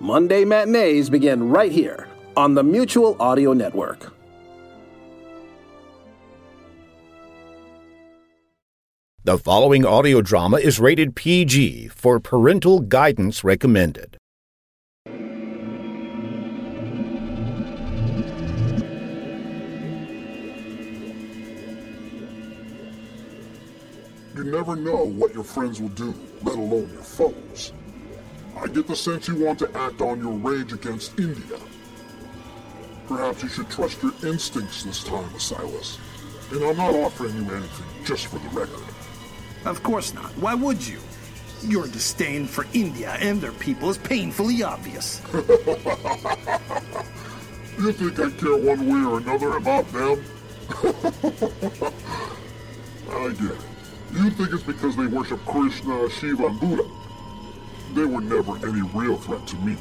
Monday matinees begin right here on the Mutual Audio Network. The following audio drama is rated PG for parental guidance recommended. You never know what your friends will do, let alone your foes. I get the sense you want to act on your rage against India. Perhaps you should trust your instincts this time, Asylus. And I'm not offering you anything, just for the record. Of course not. Why would you? Your disdain for India and their people is painfully obvious. You think I care one way or another about them? I get it. You think it's because they worship Krishna, Shiva, and Buddha. They were never any real threat to me.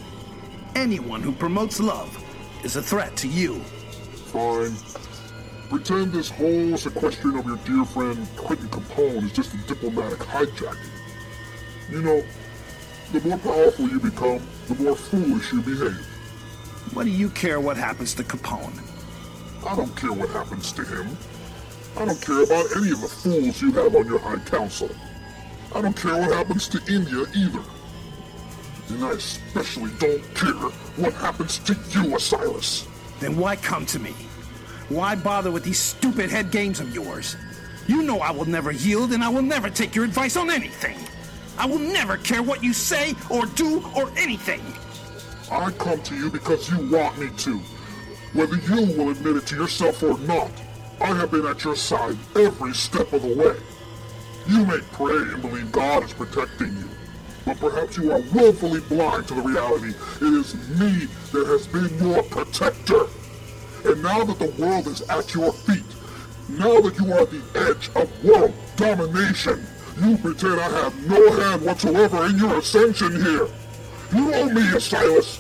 Anyone who promotes love is a threat to you. Fine. Pretend this whole sequestering of your dear friend Quentin Capone is just a diplomatic hijacking. You know, the more powerful you become, the more foolish you behave. What do you care what happens to Capone? I don't care what happens to him. I don't care about any of the fools you have on your high council. I don't care what happens to India either. And I especially don't care what happens to you, Asylus. Then why come to me? Why bother with these stupid head games of yours? You know I will never yield, and I will never take your advice on anything. I will never care what you say or do or anything. I come to you because you want me to. Whether you will admit it to yourself or not, I have been at your side every step of the way. You may pray and believe God is protecting you, but perhaps you are willfully blind to the reality. It is me that has been your protector. And now that the world is at your feet, now that you are at the edge of world domination, you pretend I have no hand whatsoever in your ascension here. You owe me, Asylus.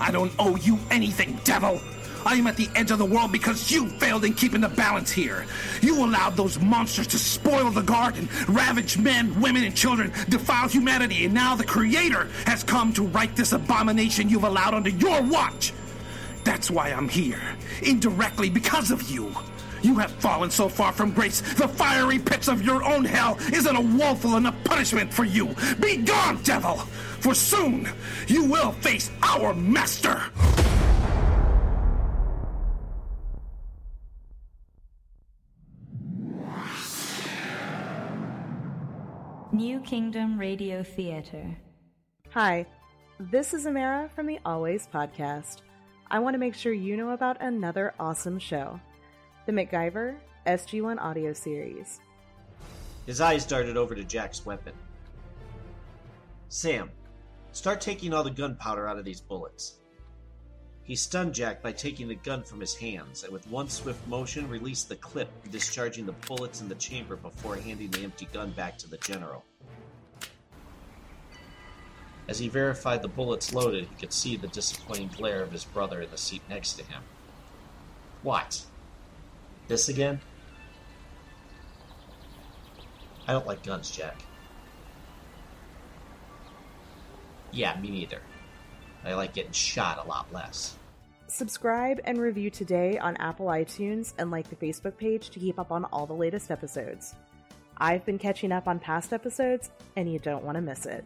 I don't owe you anything, devil. I am at the edge of the world because you failed in keeping the balance here. You allowed those monsters to spoil the garden, ravage men, women, and children, defile humanity, and now the Creator has come to right this abomination you've allowed under your watch. That's why I'm here, indirectly because of you. You have fallen so far from grace, the fiery pits of your own hell isn't a woeful enough punishment for you. Be gone, devil, for soon you will face our master. New Kingdom Radio Theater. Hi, this is Amara from the Always Podcast. I want to make sure you know about another awesome show, the MacGyver SG1 Audio Series. His eyes darted over to Jack's weapon. Sam, start taking all the gunpowder out of these bullets. He stunned Jack by taking the gun from his hands and with one swift motion released the clip, discharging the bullets in the chamber before handing the empty gun back to the general. As he verified the bullets loaded, he could see the disappointed glare of his brother in the seat next to him. What? This again? I don't like guns, Jack. Yeah, me neither. I like getting shot a lot less. Subscribe and review today on Apple iTunes and like the Facebook page to keep up on all the latest episodes. I've been catching up on past episodes, and you don't want to miss it.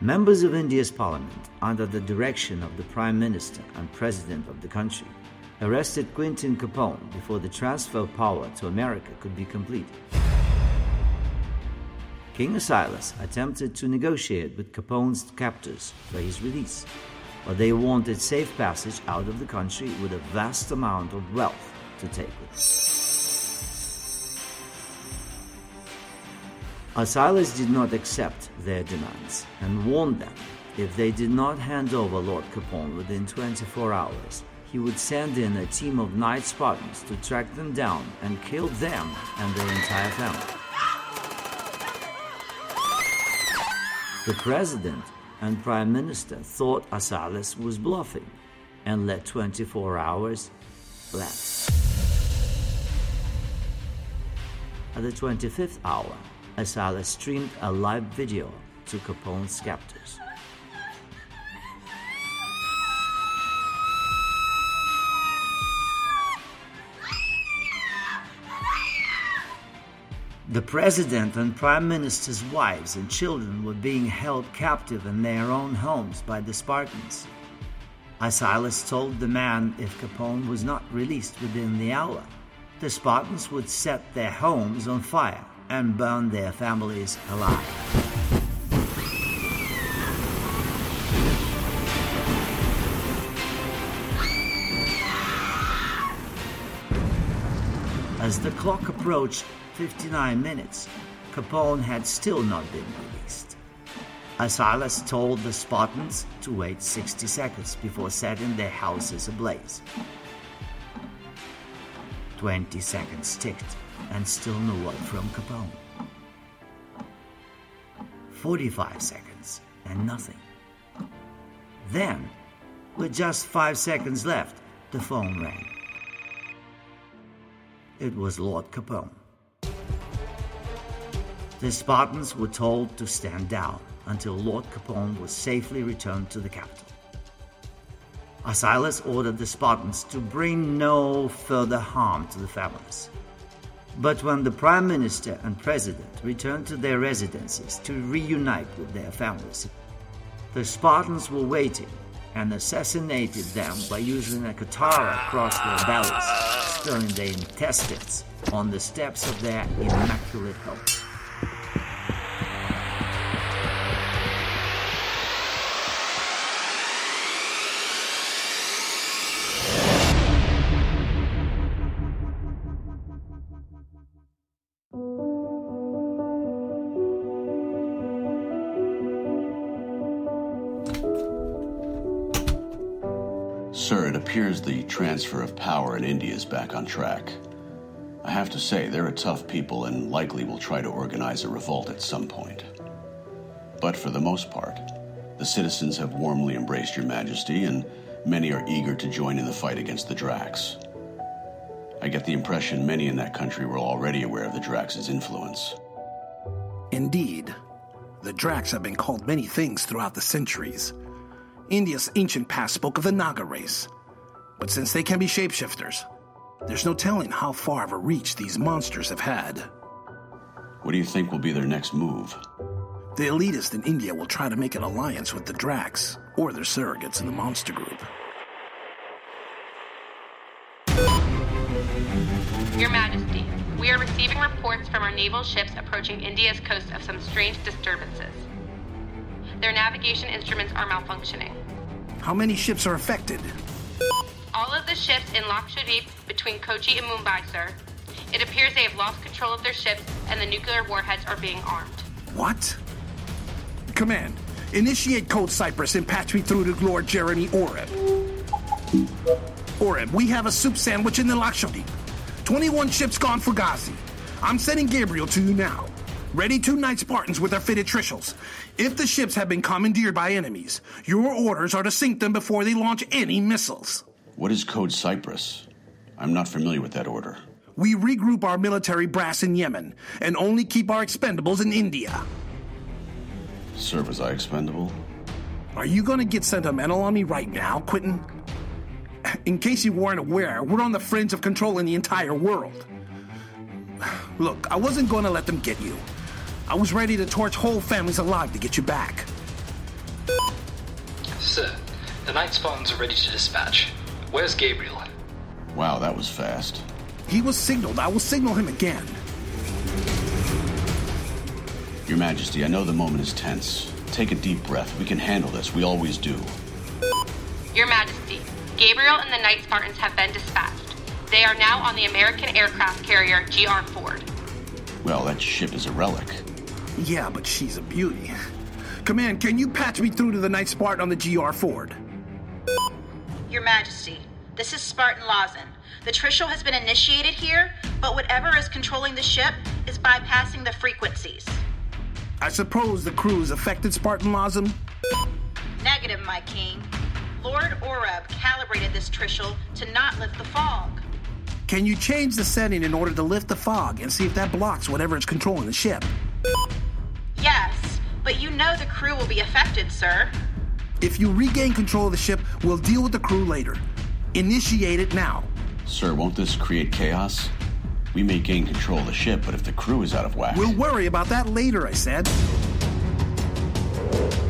Members of India's parliament, under the direction of the Prime Minister and President of the country, arrested Quentin Capone before the transfer of power to America could be completed. King Asylus attempted to negotiate with Capone's captors for his release, but they wanted safe passage out of the country with a vast amount of wealth to take with them. Asylus did not accept their demands and warned them if they did not hand over Lord Capone within 24 hours, he would send in a team of Night Spartans to track them down and kill them and their entire family. The president and Prime Minister thought Asylus was bluffing and let 24 hours lapse. At the 25th hour, Asylus streamed a live video to Capone's captors. The president and prime minister's wives and children were being held captive in their own homes by the Spartans. Asylus told the man if Capone was not released within the hour, the Spartans would set their homes on fire and burn their families alive. As the clock approached 59 minutes, Capone had still not been released. Asylus told the Spartans to wait 60 seconds before setting their houses ablaze. 20 seconds ticked, and still no word from Capone. 45 seconds, and nothing. Then, with just 5 seconds left, the phone rang. It was Lord Capone. The Spartans were told to stand down until Lord Capone was safely returned to the capital. Asylus ordered the Spartans to bring no further harm to the families. But when the Prime Minister and President returned to their residences to reunite with their families, the Spartans were waiting and assassinated them by using a katara across their bellies, stirring their intestines on the steps of their immaculate homes. The transfer of power in India is back on track. I have to say, they're a tough people and likely will try to organize a revolt at some point. But for the most part, the citizens have warmly embraced your majesty and many are eager to join in the fight against the Drax. I get the impression many in that country were already aware of the Drax's influence. Indeed, the Drax have been called many things throughout the centuries. India's ancient past spoke of the Naga race. But since they can be shapeshifters, there's no telling how far of a reach these monsters have had. What do you think will be their next move? The elitists in India will try to make an alliance with the Drax, or their surrogates in the monster group. Your Majesty, we are receiving reports from our naval ships approaching India's coast of some strange disturbances. Their navigation instruments are malfunctioning. How many ships are affected? All of the ships in Lakshadweep between Kochi and Mumbai, sir. It appears they have lost control of their ships and the nuclear warheads are being armed. What? Command, initiate Code Cypress and patch me through to Lord Jeremy Oreb. Oreb, we have a soup sandwich in the Lakshadweep. 21 ships gone for Ghazi. I'm sending Gabriel to you now. Ready 2 Night Spartans with their fitted trishals. If the ships have been commandeered by enemies, your orders are to sink them before they launch any missiles. What is Code Cypress? I'm not familiar with that order. We regroup our military brass in Yemen and only keep our expendables in India. Sir, was I expendable? Are you going to get sentimental on me right now, Quentin? In case you weren't aware, we're on the fringe of controlling the entire world. Look, I wasn't going to let them get you. I was ready to torch whole families alive to get you back. Sir, the Night Spartans are ready to dispatch. Where's Gabriel? Wow, that was fast. He was signaled. I will signal him again. Your Majesty, I know the moment is tense. Take a deep breath. We can handle this. We always do. Your Majesty, Gabriel and the Night Spartans have been dispatched. They are now on the American aircraft carrier GR Ford. Well, that ship is a relic. Yeah, but she's a beauty. Command, can you patch me through to the Night Spartan on the GR Ford? Your Majesty, this is Spartan Lozen. The Trishul has been initiated here, but whatever is controlling the ship is bypassing the frequencies. I suppose the crew is affected, Spartan Lozen? Negative, my king. Lord Orab calibrated this Trishul to not lift the fog. Can you change the setting in order to lift the fog and see if that blocks whatever is controlling the ship? Yes, but you know the crew will be affected, sir. If you regain control of the ship, we'll deal with the crew later. Initiate it now. Sir, won't this create chaos? We may gain control of the ship, but if the crew is out of whack... We'll worry about that later, I said. Go, go, go.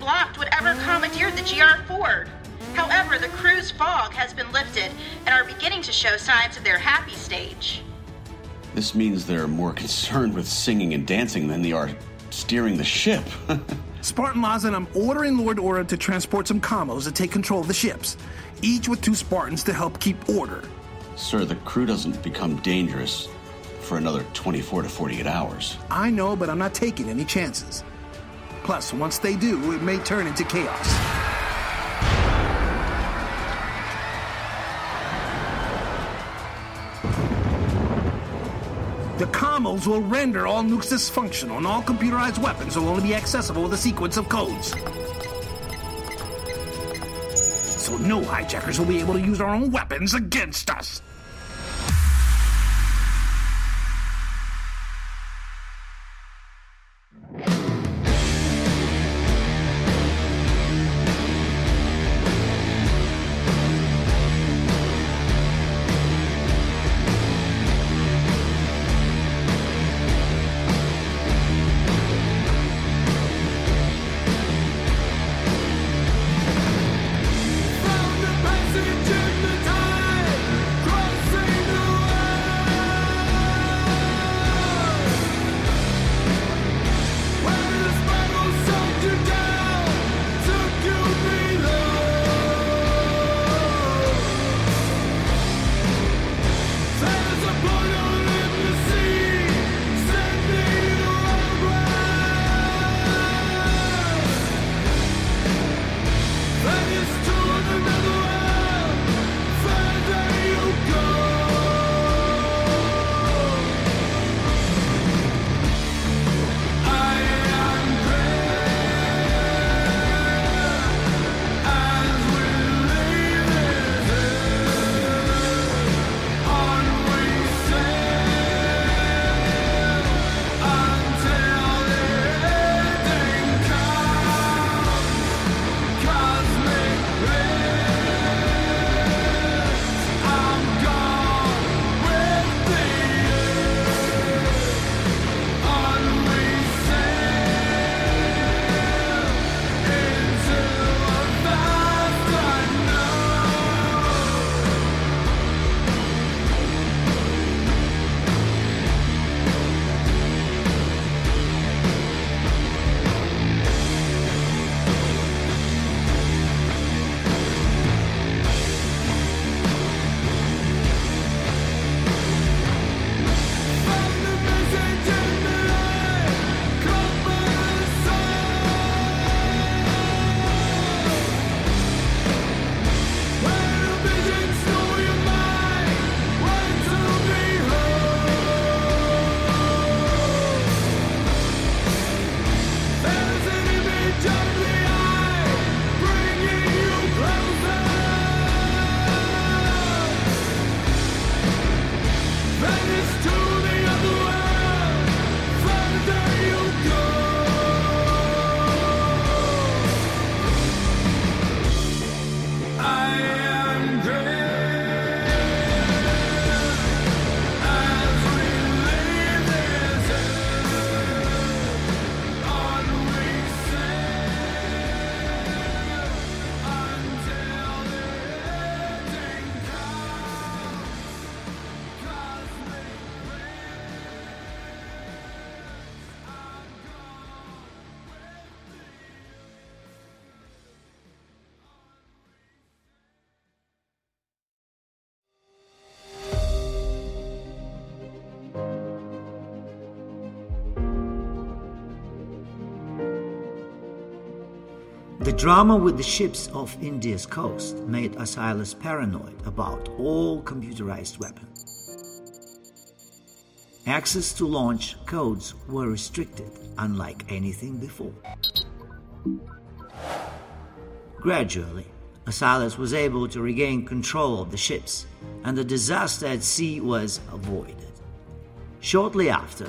Blocked whatever commandeered the GR Ford. However, the crew's fog has been lifted and are beginning to show signs of their happy stage. This means they're more concerned with singing and dancing than they are steering the ship. Spartan Lozen, I'm ordering Lord Aura to transport some commos to take control of the ships, each with 2 Spartans to help keep order. Sir, the crew doesn't become dangerous for another 24 to 48 hours. I know, but I'm not taking any chances. Plus, once they do, it may turn into chaos. The commos will render all nukes dysfunctional, and all computerized weapons will only be accessible with a sequence of codes. So no hijackers will be able to use our own weapons against us. Found the passage in the time. The drama with the ships off India's coast made Asylus paranoid about all computerized weapons. Access to launch codes were restricted, unlike anything before. Gradually, Asylus was able to regain control of the ships, and the disaster at sea was avoided. Shortly after,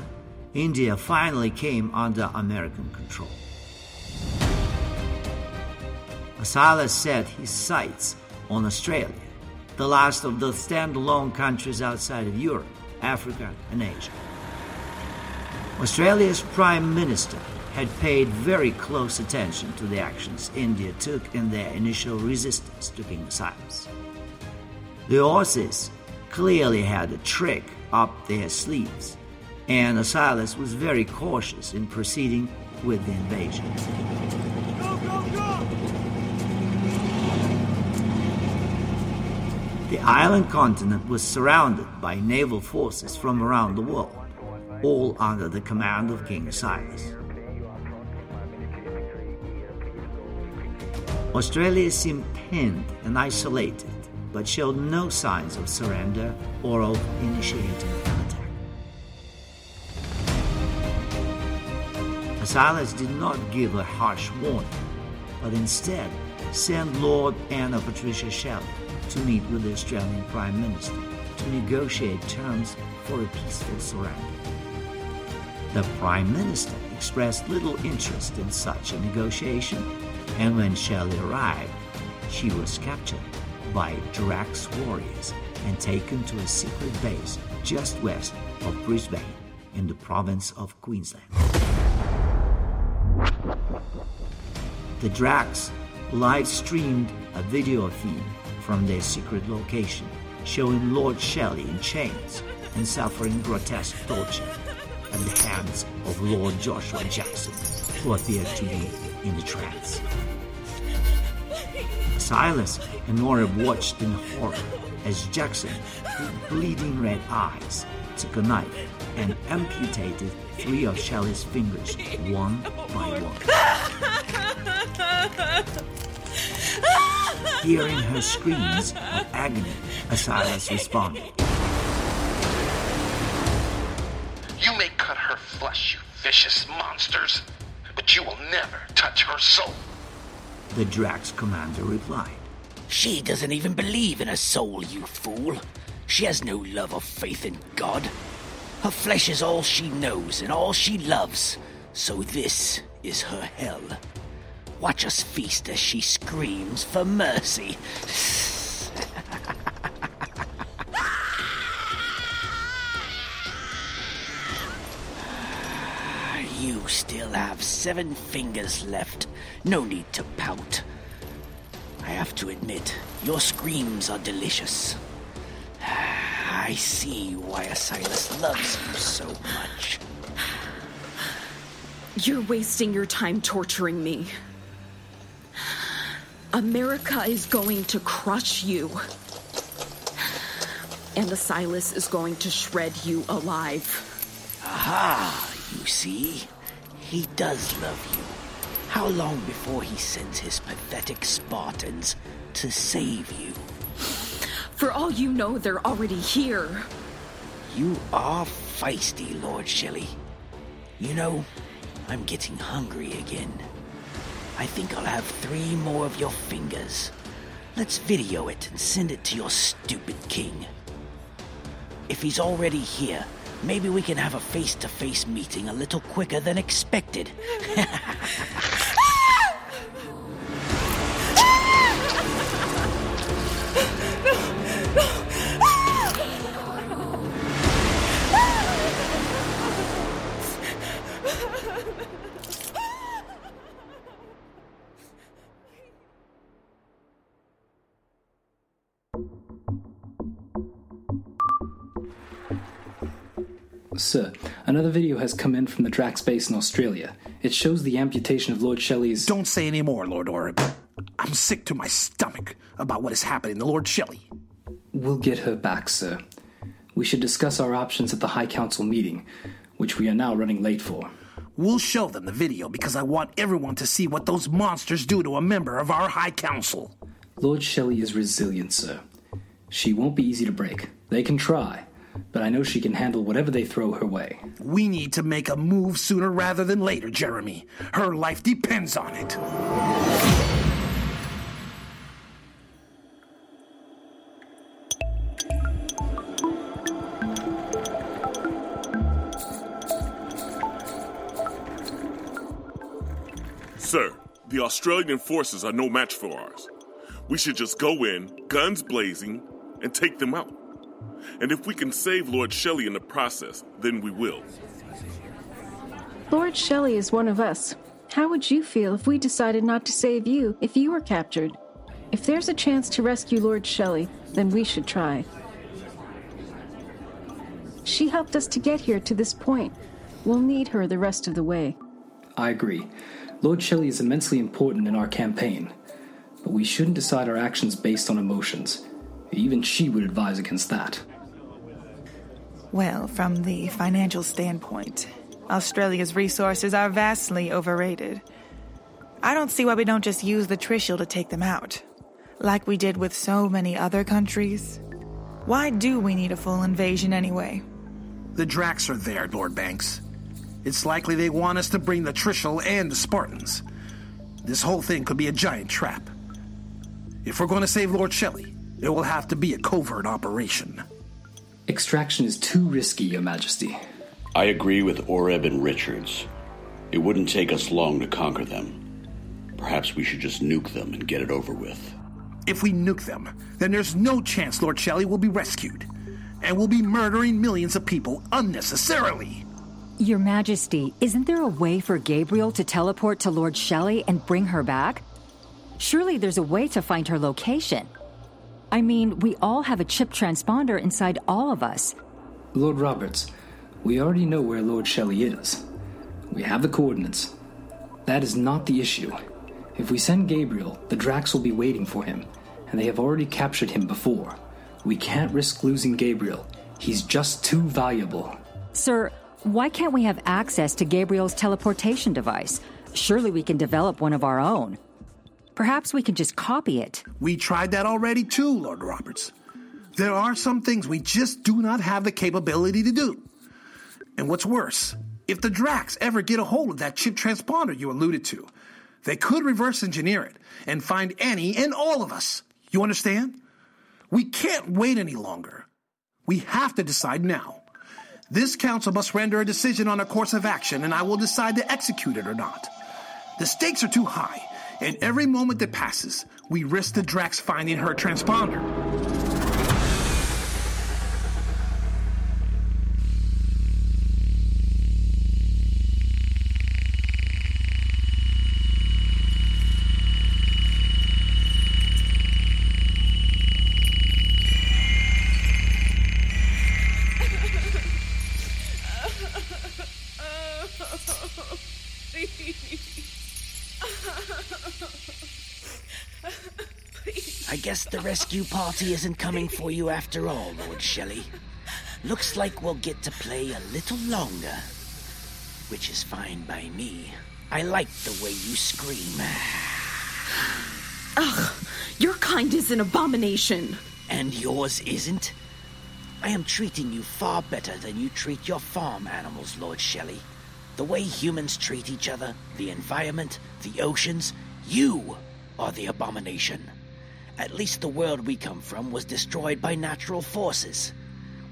India finally came under American control. Asylus set his sights on Australia, the last of the standalone countries outside of Europe, Africa, and Asia. Australia's Prime Minister had paid very close attention to the actions India took in their initial resistance to King Osiris. The Aussies clearly had a trick up their sleeves, and Asylus was very cautious in proceeding with the invasion. Go, go, go! The island continent was surrounded by naval forces from around the world, all under the command of King Osiris. Australia seemed pinned and isolated, but showed no signs of surrender or of initiating an attack. Osiris did not give a harsh warning, but instead sent Lord Anna Patricia Shelley to meet with the Australian Prime Minister to negotiate terms for a peaceful surrender. The Prime Minister expressed little interest in such a negotiation, and when Shelley arrived, she was captured by Drax warriors and taken to a secret base just west of Brisbane in the province of Queensland. The Drax live-streamed a video feed from their secret location, showing Lord Shelley in chains and suffering grotesque torture at the hands of Lord Joshua Jackson, who appeared to be in a trance. Silas and Norab watched in horror as Jackson, with bleeding red eyes, took a knife and amputated three of Shelley's fingers, one by one. Hearing her screams of agony, Osiris responded. You may cut her flesh, you vicious monsters, but you will never touch her soul. The Drax commander replied. She doesn't even believe in a soul, you fool. She has no love or faith in God. Her flesh is all she knows and all she loves, so this is her hell. Watch us feast as she screams for mercy. You still have 7 fingers left. No need to pout. I have to admit, your screams are delicious. I see why Asylus loves you so much. You're wasting your time torturing me. America is going to crush you. And Asylus is going to shred you alive. Aha, you see? He does love you. How long before he sends his pathetic Spartans to save you? For all you know, they're already here. You are feisty, Lord Shelley. You know, I'm getting hungry again. I think I'll have 3 more of your fingers. Let's video it and send it to your stupid king. If he's already here, maybe we can have a face-to-face meeting a little quicker than expected. Sir, another video has come in from the Drax base in Australia. It shows the amputation of Lord Shelley's... Don't say any more, Lord Orib. I'm sick to my stomach about what is happening to Lord Shelley. We'll get her back, sir. We should discuss our options at the High Council meeting, which we are now running late for. We'll show them the video because I want everyone to see what those monsters do to a member of our High Council. Lord Shelley is resilient, sir. She won't be easy to break. They can try, but I know she can handle whatever they throw her way. We need to make a move sooner rather than later, Jeremy. Her life depends on it. Sir, the Australian forces are no match for ours. We should just go in, guns blazing, and take them out. And if we can save Lord Shelley in the process, then we will. Lord Shelley is one of us. How would you feel if we decided not to save you if you were captured? If there's a chance to rescue Lord Shelley, then we should try. She helped us to get here to this point. We'll need her the rest of the way. I agree. Lord Shelley is immensely important in our campaign, but we shouldn't decide our actions based on emotions. Even she would advise against that. Well, from the financial standpoint, Australia's resources are vastly overrated. I don't see why we don't just use the Trishul to take them out, like we did with so many other countries. Why do we need a full invasion anyway? The Drax are there, Lord Banks. It's likely they want us to bring the Trishul and the Spartans. This whole thing could be a giant trap. If we're going to save Lord Shelley, it will have to be a covert operation. Extraction is too risky, Your Majesty. I agree with Oreb and Richards. It wouldn't take us long to conquer them. Perhaps we should just nuke them and get it over with. If we nuke them, then there's no chance Lord Shelley will be rescued. And we'll be murdering millions of people unnecessarily. Your Majesty, isn't there a way for Gabriel to teleport to Lord Shelley and bring her back? Surely there's a way to find her location. I mean, we all have a chip transponder inside all of us. Lord Roberts, we already know where Lord Shelley is. We have the coordinates. That is not the issue. If we send Gabriel, the Drax will be waiting for him, and they have already captured him before. We can't risk losing Gabriel. He's just too valuable. Sir, why can't we have access to Gabriel's teleportation device? Surely we can develop one of our own. Perhaps we can just copy it. We tried that already too, Lord Roberts. There are some things we just do not have the capability to do. And what's worse, if the Drax ever get a hold of that chip transponder you alluded to, they could reverse engineer it and find any and all of us. You understand? We can't wait any longer. We have to decide now. This council must render a decision on a course of action, and I will decide to execute it or not. The stakes are too high, and every moment that passes, we risk the Drax finding her transponder. The rescue party isn't coming for you after all, Lord Shelley. Looks like we'll get to play a little longer, which is fine by me. I like the way you scream. Ugh, your kind is an abomination. And yours isn't? I am treating you far better than you treat your farm animals, Lord Shelley. The way humans treat each other, the environment, the oceans, you are the abomination. At least the world we come from was destroyed by natural forces.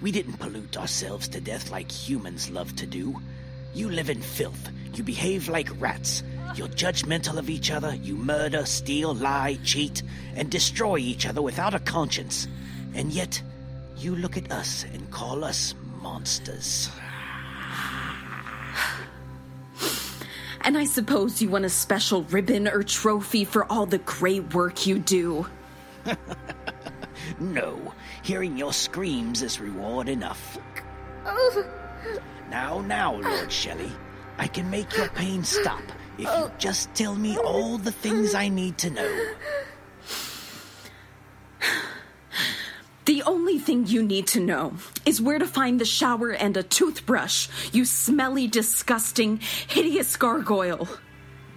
We didn't pollute ourselves to death like humans love to do. You live in filth. You behave like rats. You're judgmental of each other. You murder, steal, lie, cheat, and destroy each other without a conscience. And yet, you look at us and call us monsters. And I suppose you want a special ribbon or trophy for all the great work you do. No, hearing your screams is reward enough. Now, Lord Shelley, I can make your pain stop if you just tell me all the things I need to know. The only Everything you need to know is where to find the shower and a toothbrush, you smelly, disgusting, hideous gargoyle.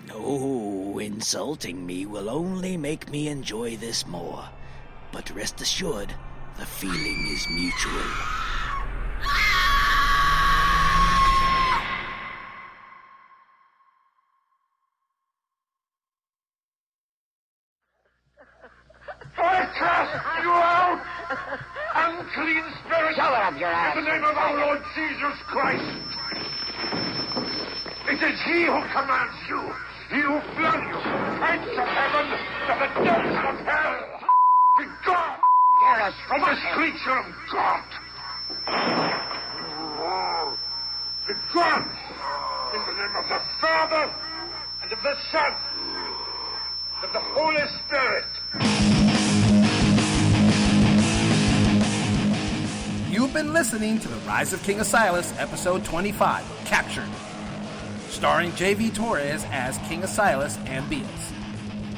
No, insulting me will only make me enjoy this more. But rest assured, the feeling is mutual. Jesus Christ! It is he who commands you! He who flung you! Friends of heaven, to the depths of hell! Begone! From this creature of God! Begone! In the name of the Father, and of the Son, and of the Holy Spirit! You've been listening to The Rise of King Asylus, Episode 25, Captured, starring J.V. Torres as King Asylus and Beals,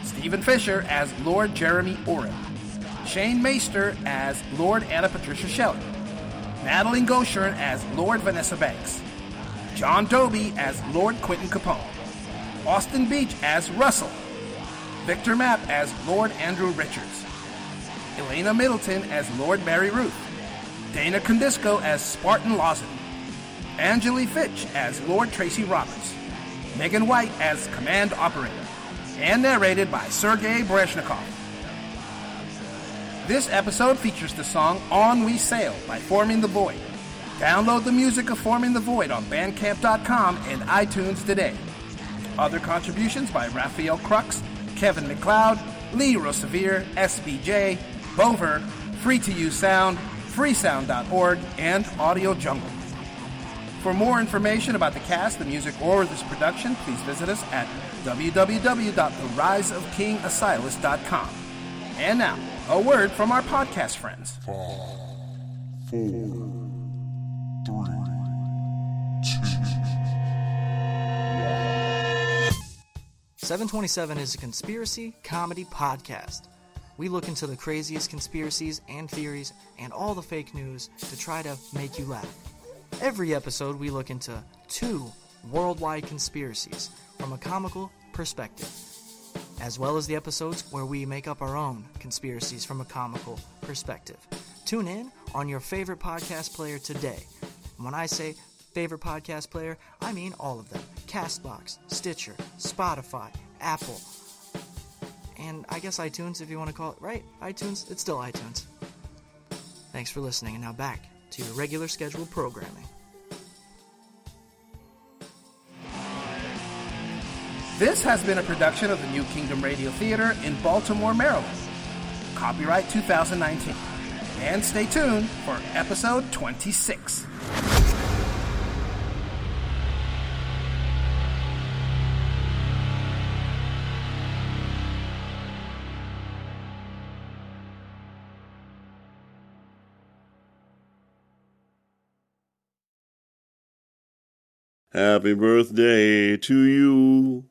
Stephen Fisher as Lord Jeremy Oren, Shane Maester as Lord Anna Patricia Shelley, Madeline Gosherin as Lord Vanessa Banks, John Dobie as Lord Quentin Capone, Austin Beach as Russell, Victor Mapp as Lord Andrew Richards, Elena Middleton as Lord Mary Ruth, Dana Condisco as Spartan Lozen, Angeli Fitch as Lord Tracy Roberts, Megan White as Command Operator, and narrated by Sergei Breshnikov. This episode features the song On We Sail by Forming the Void. Download the music of Forming the Void on Bandcamp.com and iTunes today. Other contributions by Raphael Crux, Kevin McLeod, Lee Rosevier, SBJ, Bover, Free to Use Sound, freesound.org, and Audio Jungle. For more information about the cast, the music, or this production, please visit us at www.theriseofkingasylus.com. And now, a word from our podcast friends. 5, 4, 3, 2, 1. 727 is a conspiracy comedy podcast. We look into the craziest conspiracies and theories and all the fake news to try to make you laugh. Every episode, we look into 2 worldwide conspiracies from a comical perspective, as well as the episodes where we make up our own conspiracies from a comical perspective. Tune in on your favorite podcast player today. And when I say favorite podcast player, I mean all of them. Castbox, Stitcher, Spotify, Apple, and I guess iTunes, if you want to call it, right? iTunes, it's still iTunes. Thanks for listening, and now back to your regular scheduled programming. This has been a production of the New Kingdom Radio Theater in Baltimore, Maryland. Copyright 2019. And stay tuned for episode 26. Happy birthday to you.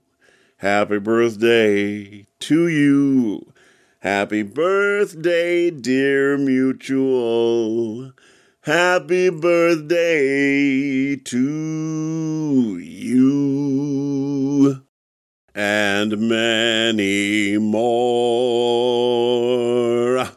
Happy birthday to you. Happy birthday, dear Mutual. Happy birthday to you. And many more.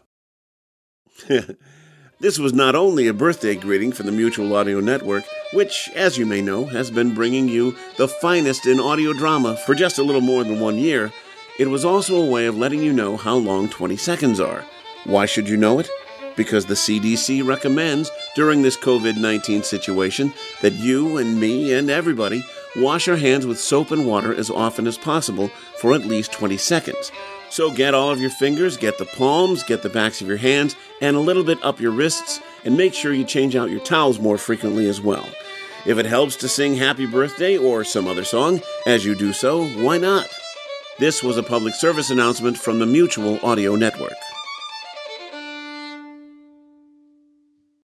This was not only a birthday greeting for the Mutual Audio Network, which, as you may know, has been bringing you the finest in audio drama for just a little more than 1 year. It was also a way of letting you know how long 20 seconds are. Why should you know it? Because the CDC recommends, during this COVID-19 situation, that you and me and everybody wash our hands with soap and water as often as possible for at least 20 seconds. So get all of your fingers, get the palms, get the backs of your hands, and a little bit up your wrists, and make sure you change out your towels more frequently as well. If it helps to sing Happy Birthday or some other song as you do so, why not? This was a public service announcement from the Mutual Audio Network.